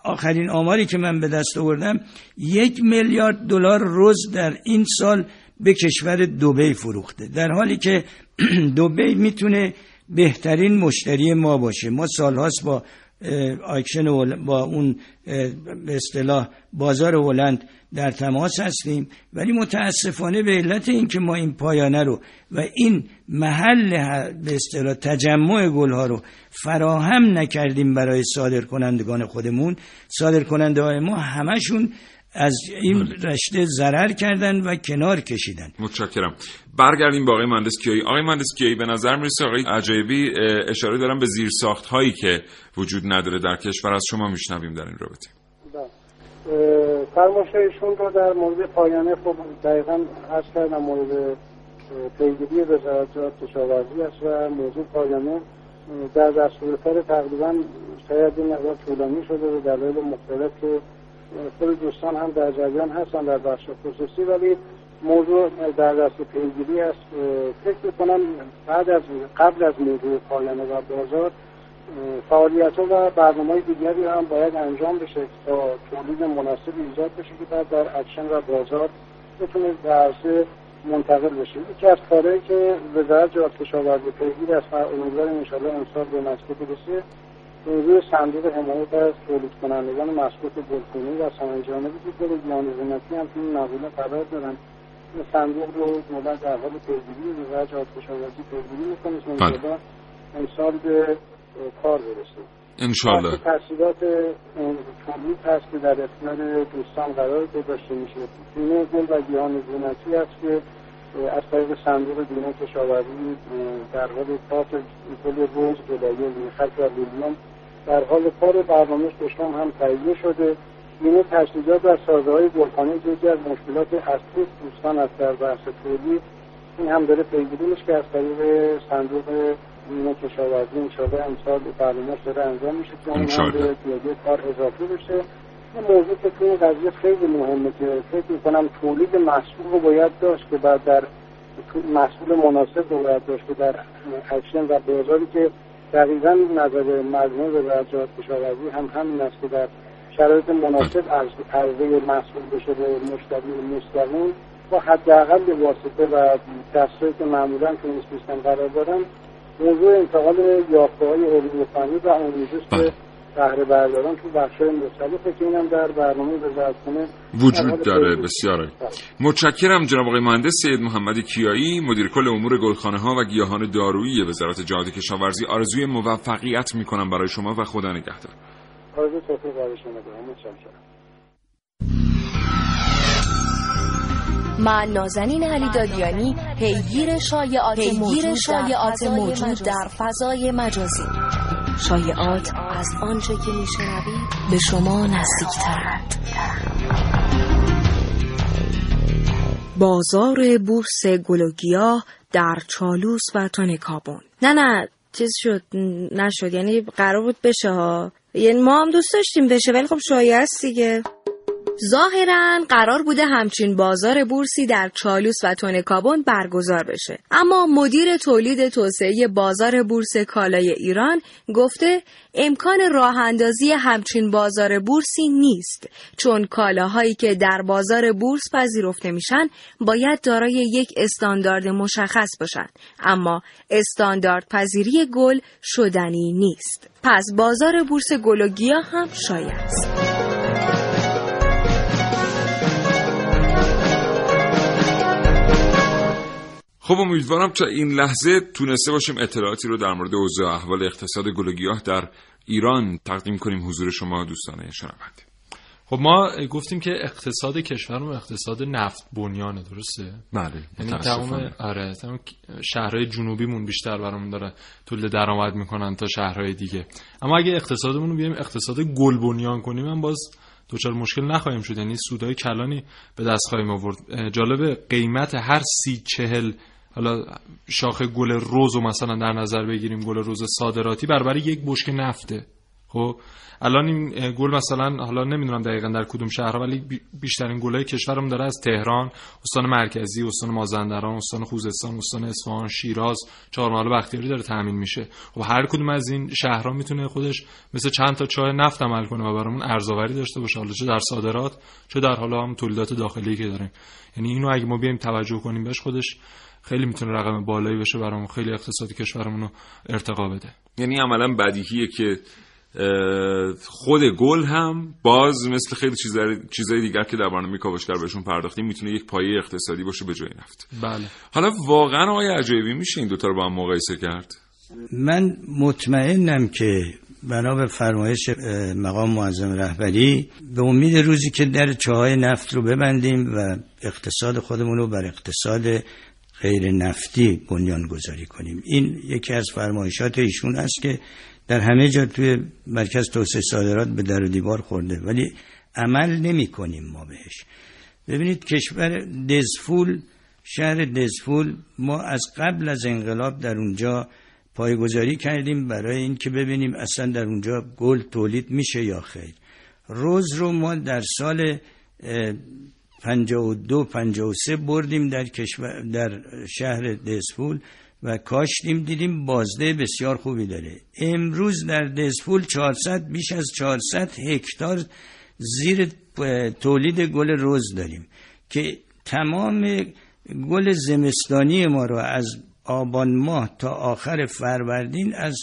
آخرین آماری که من به دست آوردم، یک میلیارد دلار روز در این سال به کشور دبی فروخته، در حالی که دبی میتونه بهترین مشتری ما باشه. ما سالهاست با اکشن، با اون به اصطلاح بازار هلند در تماس هستیم، ولی متاسفانه به علت اینکه ما این پایانه رو و این محل به اصطلاح تجمع گلها رو فراهم نکردیم برای صادر کنندگان خودمون، صادر کننده های ما همشون از این رشته ضرر کردن و کنار کشیدن. متشکرم. برگردیم با آقای مهندس کیایی. آقای مهندس کیایی، به نظر میرسه آقای عجایبی اشاره دارن به زیرساخت هایی که وجود نداره در کشور. از شما میشنویم در این رابطه. فرمایششون رو در مورد پایانه خب دقیقاً عرض کردم، مورد پیگیری وزارت کشاورزی است و موضوع پایانه در دستور کار تقریباً شاید این مقدار طولانی شده به دلایل مختلف که خود دوستان هم در جریان هستن در بخش خصوصی، ولی موضوع در دست پیگیری است. فکر می‌کنم بعد از قبل از موضوع پایانه و بازار فعالیت‌ها و برنامه‌های دیگری هم باید انجام بشه تا تولید مناسب ایجاد بشه که بعد در اکشن و بازار بتونه به عرصه منتقل بشه. یکی از کارهایی که وزارت کشاورزی پیگیر است و امیدوارم انشاءالله امسال به مسکوت برسه، موضوع صندوق حمایت از تولید کنندگان مسکوت گلخانه‌ای و سمنجانبی که گیاهان زینتی هم توی مقوله قرار دارن، صندوق رو مدت در حال پیگیری وزارت کشاورزی پیگیری می‌کنه امسال به کار برسه انشالله. تحصیلات تولید هست که در اختیار دوستان قرار گذاشته میشه. بیمه گل و گیاهان زینتی هست که از طریق صندوق بیمه کشاورزی در حال کار گل روز، گلایول، میخک و لیلیوم در حال کار. برنامه کشتم هم تهیه شده. بیمه تجهیزات و سازه‌های گلخانه یکی از مشکلات اصلی دوستان از در بحث تولید، این هم داره پیگیری میشه که از طریق صندوق بیمه کشاورزی انشاءالله امسال برنامه‌اش داره انجام میشه که اون هم به پیاده کار اضافه بشه. این موضوع که توی قضیه خیلی مهمه که فکر میکنم تولید محصول رو باید داشت که بعد در محصول مناسب رو باید داشت که در اکشن و بازاری که دقیقاً نظر مجموع وزارت کشاورزی هم همین است که در شرایط مناسب عرضه محصول بشه به مشتری مستقیم و حداقل به واسطه و دستهایی که معمولاً که این سیستم قرار دارن موضوع انتقال یافته‌های علمی و فنی و آموزش که بهره برداران تو بخش‌های مختلف که اینم در برنامه وزارتخانه وجود داره. بسیار متشکرم جناب آقای مهندس سید محمد کیایی، مدیر کل امور گلخانه‌ها و گیاهان دارویی وزارت جهاد کشاورزی. آرزوی موفقیت می‌کنم برای شما و خدا نگهدار. آرزوی توفیق برای شما دارم. متشکرم. من نازنین علیدادیانی پیگیر شایعات موجود در فضای مجازی. شایعات از آنچه که می‌شنوید به شما نزدیک‌ترند. بازار بورس گل و گیاه در چالوس و تانکابون. نه نه چیز شد نشد، یعنی قرار بود بشه ها، یعنی ما هم دوست داشتیم بشه ولی خب شایعه است دیگه. ظاهراً قرار بوده همچین بازار بورسی در چالوس و تونکابون برگزار بشه، اما مدیر تولید توسعه بازار بورس کالای ایران گفته امکان راه اندازی همچین بازار بورسی نیست، چون کالاهایی که در بازار بورس پذیرفته میشن باید دارای یک استاندارد مشخص باشند، اما استاندارد پذیری گل شدنی نیست. پس بازار بورس گل و گیاه هم شایع است. خب امیدوارم تا این لحظه تونسته باشیم اطلاعاتی رو در مورد اوضاع احوال اقتصاد گل و گیاه در ایران تقدیم کنیم حضور شما دوستانه شنونده. خب ما گفتیم که اقتصاد کشورمون اقتصاد نفت بنیانه، درسته؟ بله. یعنی تمام آره تمام شهرهای جنوبیمون بیشتر برامون داره طول درآمد میکنن تا شهرهای دیگه، اما اگه اقتصادمون رو بیایم اقتصاد گل بنیان کنیم هم باز دوچار مشکل نخواهیم شد، یعنی سودای کلانی به دست خواهیم آورد. جالبه قیمت هر سی چهل حالا شاخه گل رز رو مثلا در نظر بگیریم، گل رز صادراتی برابر یک بشکه نفته. خب الان این گل مثلا حالا نمیدونم دقیقاً در کدوم شهرها، ولی بیشترین گلای کشورم داره از تهران، استان مرکزی، استان مازندران، استان خوزستان، استان اصفهان، شیراز، چهارمحال و بختیاری داره تامین میشه. خب هر کدوم از این شهرها میتونه خودش مثل چند تا چاه نفت عمل کنه و برامون ارزآوری داشته باشه، حالا چه در صادرات چه در حالا هم تولیدات داخلی که داریم. یعنی اینو اگه ما بیایم توجه کنیم بهش، خودش خیلی میتونه رقم بالایی بشه برامون، خیلی اقتصاد کشورمون رو ارتقا بده. یعنی عملاً بدیهیه که خود گل هم باز مثل خیلی چیزهای دیگر که در برنامه کاوشگر بهشون پرداختیم میتونه یک پایه اقتصادی باشه به جای نفت. بله. حالا واقعا آقای عجایبی میشه این دوتا رو با هم مقایسه کرد؟ من مطمئنم که بنا به فرمایش مقام معظم رهبری به امید روزی که در چاهای نفت رو ببندیم و اقتصاد خودمون رو بر اقتصاد غیر نفتی بنیان گذاری کنیم. این یکی از فرمایشات ایشون است که در همه جا توی مرکز توسعه صادرات به در و دیوار خورده، ولی عمل نمی کنیم ما بهش. ببینید کشور دزفول، شهر دزفول، ما از قبل از انقلاب در اونجا پایه‌گذاری کردیم برای این که ببینیم اصلا در اونجا گل تولید میشه یا خیر. روز رو ما در سال پنجاه و دو پنجاه و سه بردیم در کشور در شهر دزفول و کاشتیم، دیدیم بازده بسیار خوبی داره. امروز در دزفول چهارصد بیش از چهارصد هکتار زیر تولید گل رز داریم که تمام گل زمستانی ما رو از آبان ماه تا آخر فروردین از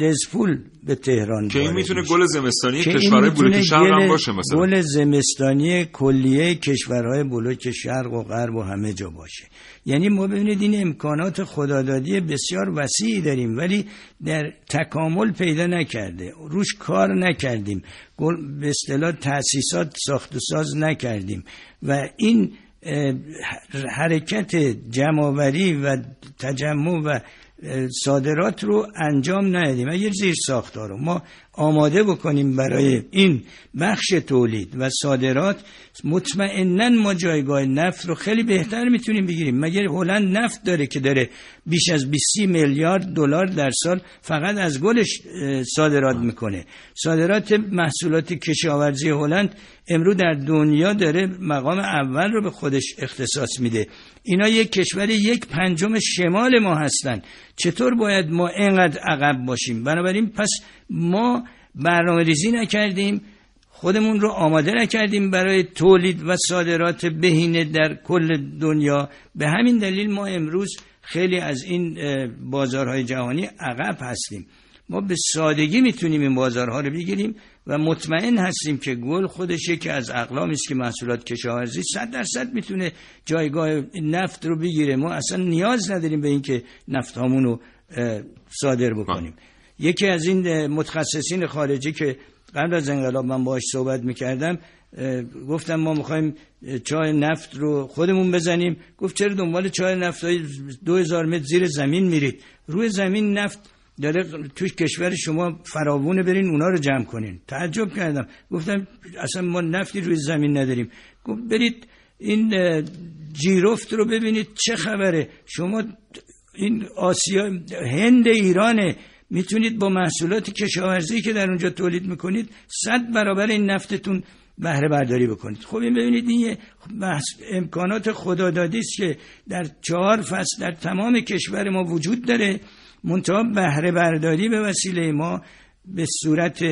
دزفول به تهران که این میتونه گل زمستانی کشورهای بلوک شرق هم باشه، مثلا گل زمستانی کلیه کشورهای بلوک شرق و غرب و همه جا باشه. یعنی ما ببینید این امکانات خدادادی بسیار وسیعی داریم ولی در تکامل پیدا نکرده، روش کار نکردیم، گل به اصطلاح تأسیسات ساخت و ساز نکردیم و این حرکت جمع‌آوری و تجمع و صادرات رو انجام ندیم. اگر زیر ساختار رو ما آماده بکنیم برای این بخش تولید و صادرات، مطمئناً ما جایگاه نفت رو خیلی بهتر میتونیم بگیریم. مگر هلند نفت داره که داره بیش از بیست میلیارد دلار در سال فقط از گلش صادرات میکنه؟ صادرات محصولات کشاورزی هلند امروز در دنیا داره مقام اول رو به خودش اختصاص میده. اینا یک کشور یک پنجم شمال ما هستن، چطور باید ما اینقدر عقب باشیم؟ بنابراین پس ما برنامه ریزی نکردیم، خودمون رو آماده نکردیم برای تولید و صادرات بهینه در کل دنیا. به همین دلیل ما امروز خیلی از این بازارهای جهانی عقب هستیم. ما به سادگی میتونیم این بازارها رو بگیریم و مطمئن هستیم که گل خودش یکی از اقلامی است که محصولات کشاورزی صد درصد میتونه جایگاه نفت رو بگیره. ما اصلا نیاز نداریم به این که نفت هامون رو صادر بکنیم. یکی از این متخصصین خارجی که قبل از انقلاب من باهاش صحبت میکردم، گفتم ما میخوایم چاه نفت رو خودمون بزنیم، گفت چرا دنبال چاه نفت های دو هزار متر زیر زمین میرید؟ روی زمین نفت داره توی کشور شما فراوونه، برین اونا رو جمع کنین. تعجب کردم، گفتم اصلا ما نفتی روی زمین نداریم. گفت برید این جیرفت رو ببینید چه خبره، شما این آسیا هند ایرانه، میتونید با محصولات کشاورزی که در اونجا تولید میکنید صد برابر این نفتتون بهره برداری بکنید. خب این ببینید این امکانات خدادادی است که در چهار فصل در تمام کشور ما وجود داره، منتها بهره برداری به وسیله ما به صورت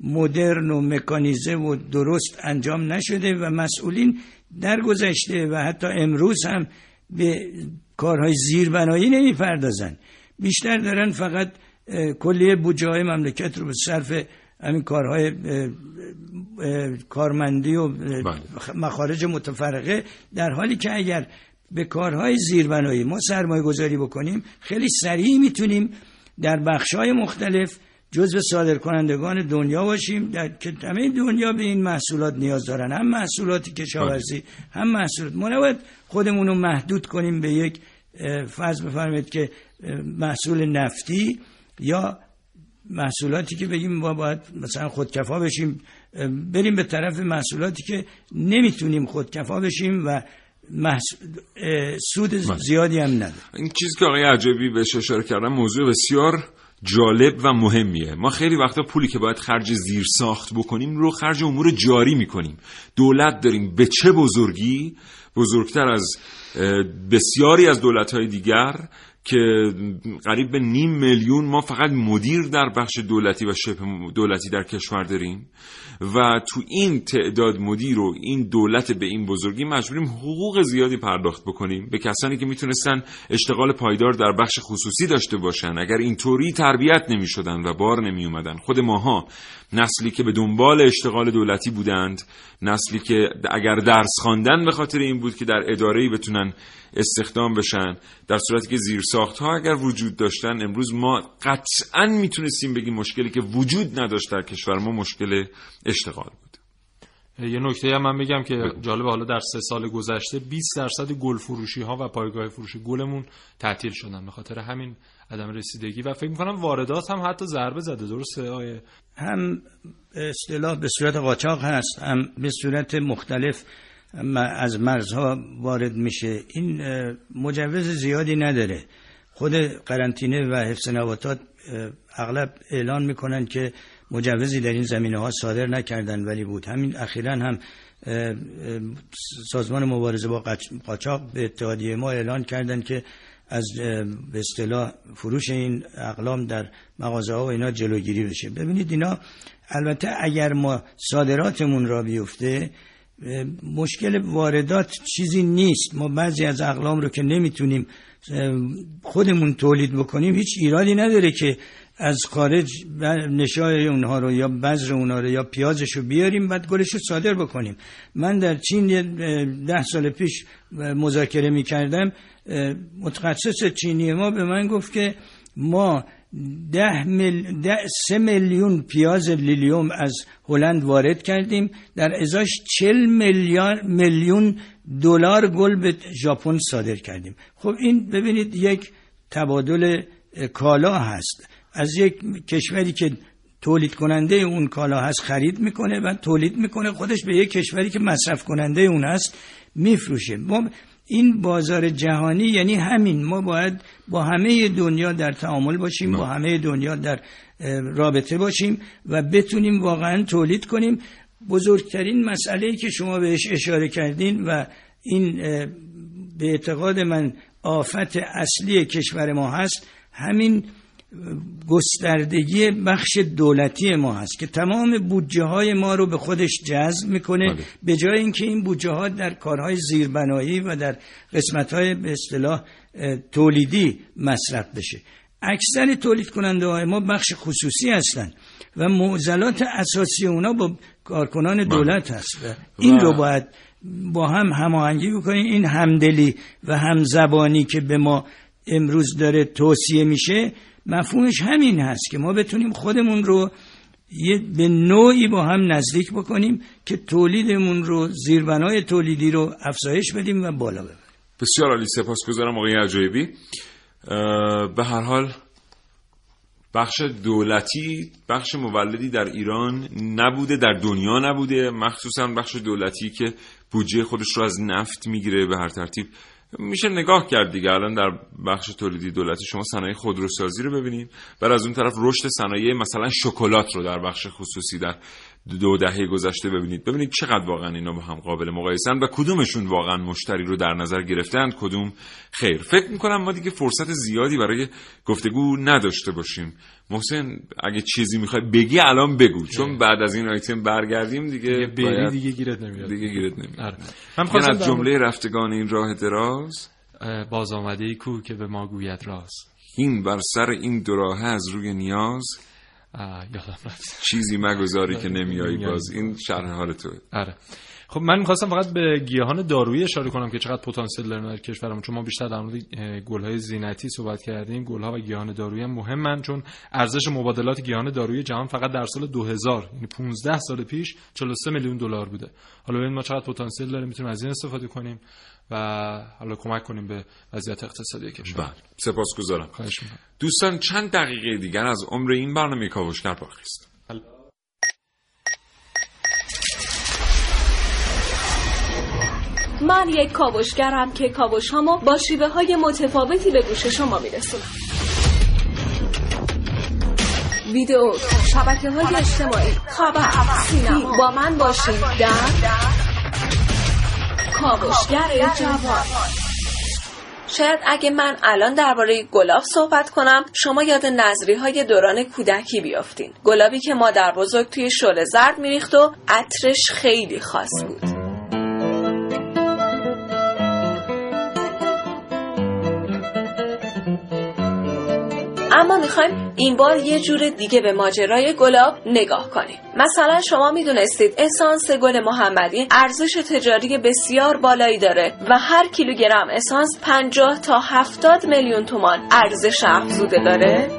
مدرن و مکانیزه و درست انجام نشده و مسئولین در گذشته و حتی امروز هم به کارهای زیربنایی نمیپردازن، بیشتر دارن فقط کلیه بودجه های مملکت رو به صرف همین کارهای کارمندی و مخارج متفرقه، در حالی که اگر به کارهای زیربنایی ما سرمایه گذاری بکنیم خیلی سریع میتونیم در بخش‌های مختلف جزو صادرکنندگان دنیا باشیم، در که همه دنیا به این محصولات نیاز دارن، هم محصولات کشاورزی هم محصولات. ما نباید خودمون رو محدود کنیم به یک فرض بفرمایید که محصول نفتی یا محصولاتی که بگیم ما باید مثلا خودکفا بشیم، بریم به طرف محصولاتی که نمیتونیم خودکفا بشیم و محص... سود زیادی هم نداره. این چیزی که آقای عجایبی بهش اشاره کردن موضوع بسیار جالب و مهمیه. ما خیلی وقتا پولی که باید خرج زیرساخت بکنیم رو خرج امور جاری میکنیم. دولت داریم به چه بزرگی، بزرگتر از بسیاری از دولت‌های دیگر که قریب به نیم میلیون ما فقط مدیر در بخش دولتی و شبه دولتی در کشور داریم و تو این تعداد مدیر و این دولت به این بزرگی مجبوریم حقوق زیادی پرداخت بکنیم به کسانی که میتونستن اشتغال پایدار در بخش خصوصی داشته باشن. اگر اینطوری تربیت نمیشدن و بار نمیومدن، خود ماها نسلی که به دنبال اشتغال دولتی بودند، نسلی که اگر درس خواندن به خاطر این بود که در اداره‌ای بتونن استخدام بشن، در صورتی که زیرساخت‌ها اگر وجود داشتن امروز ما قطعاً میتونستیم بگیم مشکلی که وجود نداشت در کشور ما مشکل اشتغال بود. یه نکته هم من بگم که بگم. جالبه حالا در سه سال گذشته بیست درصد گل فروشی‌ها و پایگاه فروشی گلمون تعطیل شدن به خاطر همین عدم رسیدگی و فکر می‌کنم واردات هم حتی ضربه زده. درسته آیه؟ هم اصطلاح به صورت قاچاق هست، هم به صورت مختلف از مرزها وارد میشه. این مجوز زیادی نداره. خود قرنطینه و حفظ نباتات اغلب اعلان میکنن که مجوزی در این زمینه ها صادر نکردن ولی بود. همین اخیراً هم سازمان مبارزه با قاچاق به اتحادیه ما اعلان کردن که از به اصطلاح فروش این اقلام در مغازه ها و اینا جلوگیری بشه. ببینید اینا البته اگر ما صادراتمون را بیفته مشکل واردات چیزی نیست. ما بعضی از اقلام رو که نمیتونیم خودمون تولید بکنیم هیچ ایرادی نداره که از خارج نشای اونها رو یا بذر اونها رو یا پیازش رو بیاریم بعد گلش رو صادر بکنیم. من در چین ده سال پیش مذاکره میکردم، متخصص چینی ما به من گفت که ما ده مل... ده... سه میلیون پیاز لیلیوم از هلند وارد کردیم، در ازاش چهل میلیار... میلیون دلار گل به ژاپن صادر کردیم. خب این ببینید یک تبادل کالا هست، از یک کشوری که تولید کننده اون کالا هست خرید میکنه و تولید میکنه خودش به یک کشوری که مصرف کننده اون هست میفروشه. ما این بازار جهانی یعنی همین، ما باید با همه دنیا در تعامل باشیم، با همه دنیا در رابطه باشیم و بتونیم واقعا تولید کنیم. بزرگترین مسئله‌ای که شما بهش اشاره کردین و این به اعتقاد من آفت اصلی کشور ما هست، همین گستردگی بخش دولتی ما هست که تمام بودجه های ما رو به خودش جذب میکنه. بله. به جای اینکه این بودجه ها در کارهای زیربنایی و در قسمت های به اصطلاح تولیدی مصرف بشه، اکثر تولید کننده های ما بخش خصوصی هستند و معضلات اساسی اونا با کارکنان دولت هست و این رو باید با هم هماهنگی بکنیم. این همدلی و همزبانی که به ما امروز داره توصیه میشه مفهومش همین هست که ما بتونیم خودمون رو یه به نوعی با هم نزدیک بکنیم که تولیدمون رو، زیربنای تولیدی رو افزایش بدیم و بالا ببریم. بسیار عالی، سپاسگزارم آقای عجایبی. به هر حال بخش دولتی بخش مولدی در ایران نبوده، در دنیا نبوده، مخصوصا بخش دولتی که بودجه خودش رو از نفت میگیره. به هر ترتیب میشه نگاه کرد دیگه. الان در بخش تولیدی دولتی شما صنایع خودروسازی رو ببینید، بعد از اون طرف رشد صنایع مثلا شکلات رو در بخش خصوصی در دو دهه گذشته ببینید ببینید چقدر واقعا اینا با هم قابل مقایسه‌اند و کدومشون واقعا مشتری رو در نظر گرفتند، کدوم خیر. فکر می‌کنم ما دیگه فرصت زیادی برای گفتگو نداشته باشیم. محسن اگه چیزی می‌خوای بگی الان بگو، چون بعد از این آیتم برگردیم دیگه دیگه, دیگه گیرت نمیاد دیگه گیرت نمیاد من خواستم از جمله رفتگان این راه دراز، باز آمده‌ای کو که به ما گوید راز، این بر سر این دوراهه از روی نیاز، چیزی مگذاری که نمیایی باز. این شرح حال توه. آره. خب من می‌خواستم فقط به گیاهان دارویی اشاره کنم که چقدر پتانسیل دارن در کشورمون، چون ما بیشتر در مورد گل‌های زینتی صحبت کردیم. گل‌ها و گیاهان دارویی هم مهمن، چون ارزش مبادلات گیاهان دارویی جهان فقط در سال دو هزار یعنی پانزده سال پیش چهل و سه میلیون دلار بوده. حالا ببین ما چقدر پتانسیل داریم، میتونیم از این استفاده کنیم و حالا کمک کنیم به وضعیت اقتصادی کشور. بله، سپاسگزارم. خواهش می‌کنم. دوستان چند دقیقه دیگر از عمر این برنامه کاوشگر باقی است. من یک کاوشگرم که کاوش‌هامو با شیوه‌های متفاوتی به گوش شما می‌رسونم. ویدئو، شبکه‌های اجتماعی، خبر، سینما. با من باشید در کاوشگر جوان. شاید اگه من الان درباره گلاب صحبت کنم شما یاد نظریه‌های دوران کودکی بیافتین. گلابی که مادر بزرگ توی شعله زرد می‌ریخت و عطرش خیلی خاص بود. اما میخوایم این بار یه جور دیگه به ماجرای گلاب نگاه کنیم. مثلا شما میدونستید اسانس گل محمدی ارزش تجاری بسیار بالایی داره و هر کیلوگرم اسانس پنجاه تا هفتاد میلیون تومان ارزش افزوده داره؟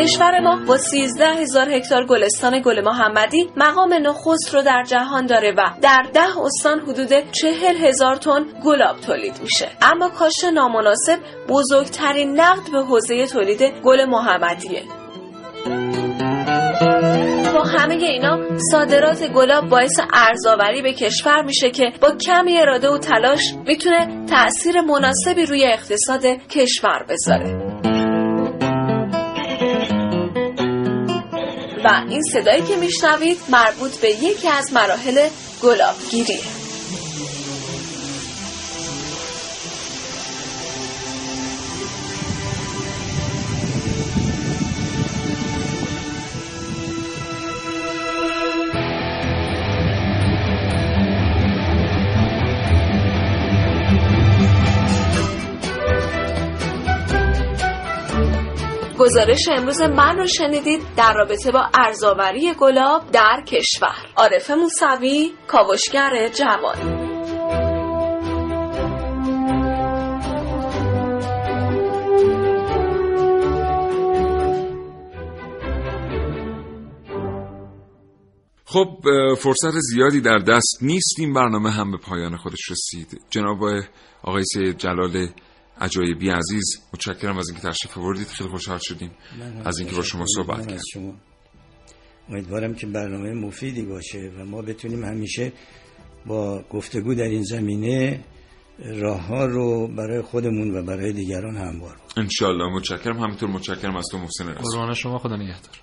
کشور ما با سیزده هزار هکتار گلستان گل محمدی مقام نخست رو در جهان داره و در ده استان حدود چهل هزار تن گلاب تولید میشه. اما کاشت نامناسب بزرگترین نقد به حوزه تولید گل محمدیه. با همه اینا صادرات گلاب باعث ارزآوری به کشور میشه که با کمی اراده و تلاش میتونه تأثیر مناسبی روی اقتصاد کشور بذاره. و این صدایی که میشنوید مربوط به یکی از مراحل گلابگیریه. گزارش امروز من رو شنیدید در رابطه با ارزآوری گلاب در کشور. عارفه موسوی، کاوشگر جوان. خب فرصت زیادی در دست نیست، این برنامه هم به پایان خودش رسید. جناب آقای سید جلال عجایبی عزیز، متشکرم از اینکه تشریف آوردید، خیلی خوشحال شدیم از اینکه با شما صحبت کردیم. امیدوارم که برنامه مفیدی باشه و ما بتونیم همیشه با گفتگو در این زمینه راه‌ها رو برای خودمون و برای دیگران هموار کنیم. ان شاء الله. متشکرم. همینطور متشکرم از تو محسن رسولی. قربان شما، خدا نگهدار.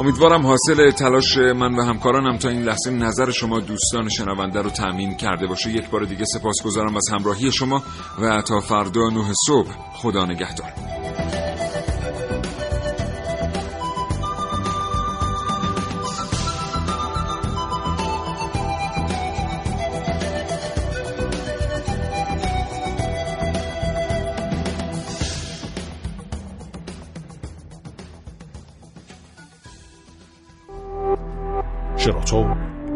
امیدوارم حاصل تلاش من و همکارانم تا این لحظه نظر شما دوستان شنونده رو تأمین کرده باشه. یک بار دیگه سپاسگزارم از همراهی شما و تا فردا نه صبح، خدا نگهدار. شنوتو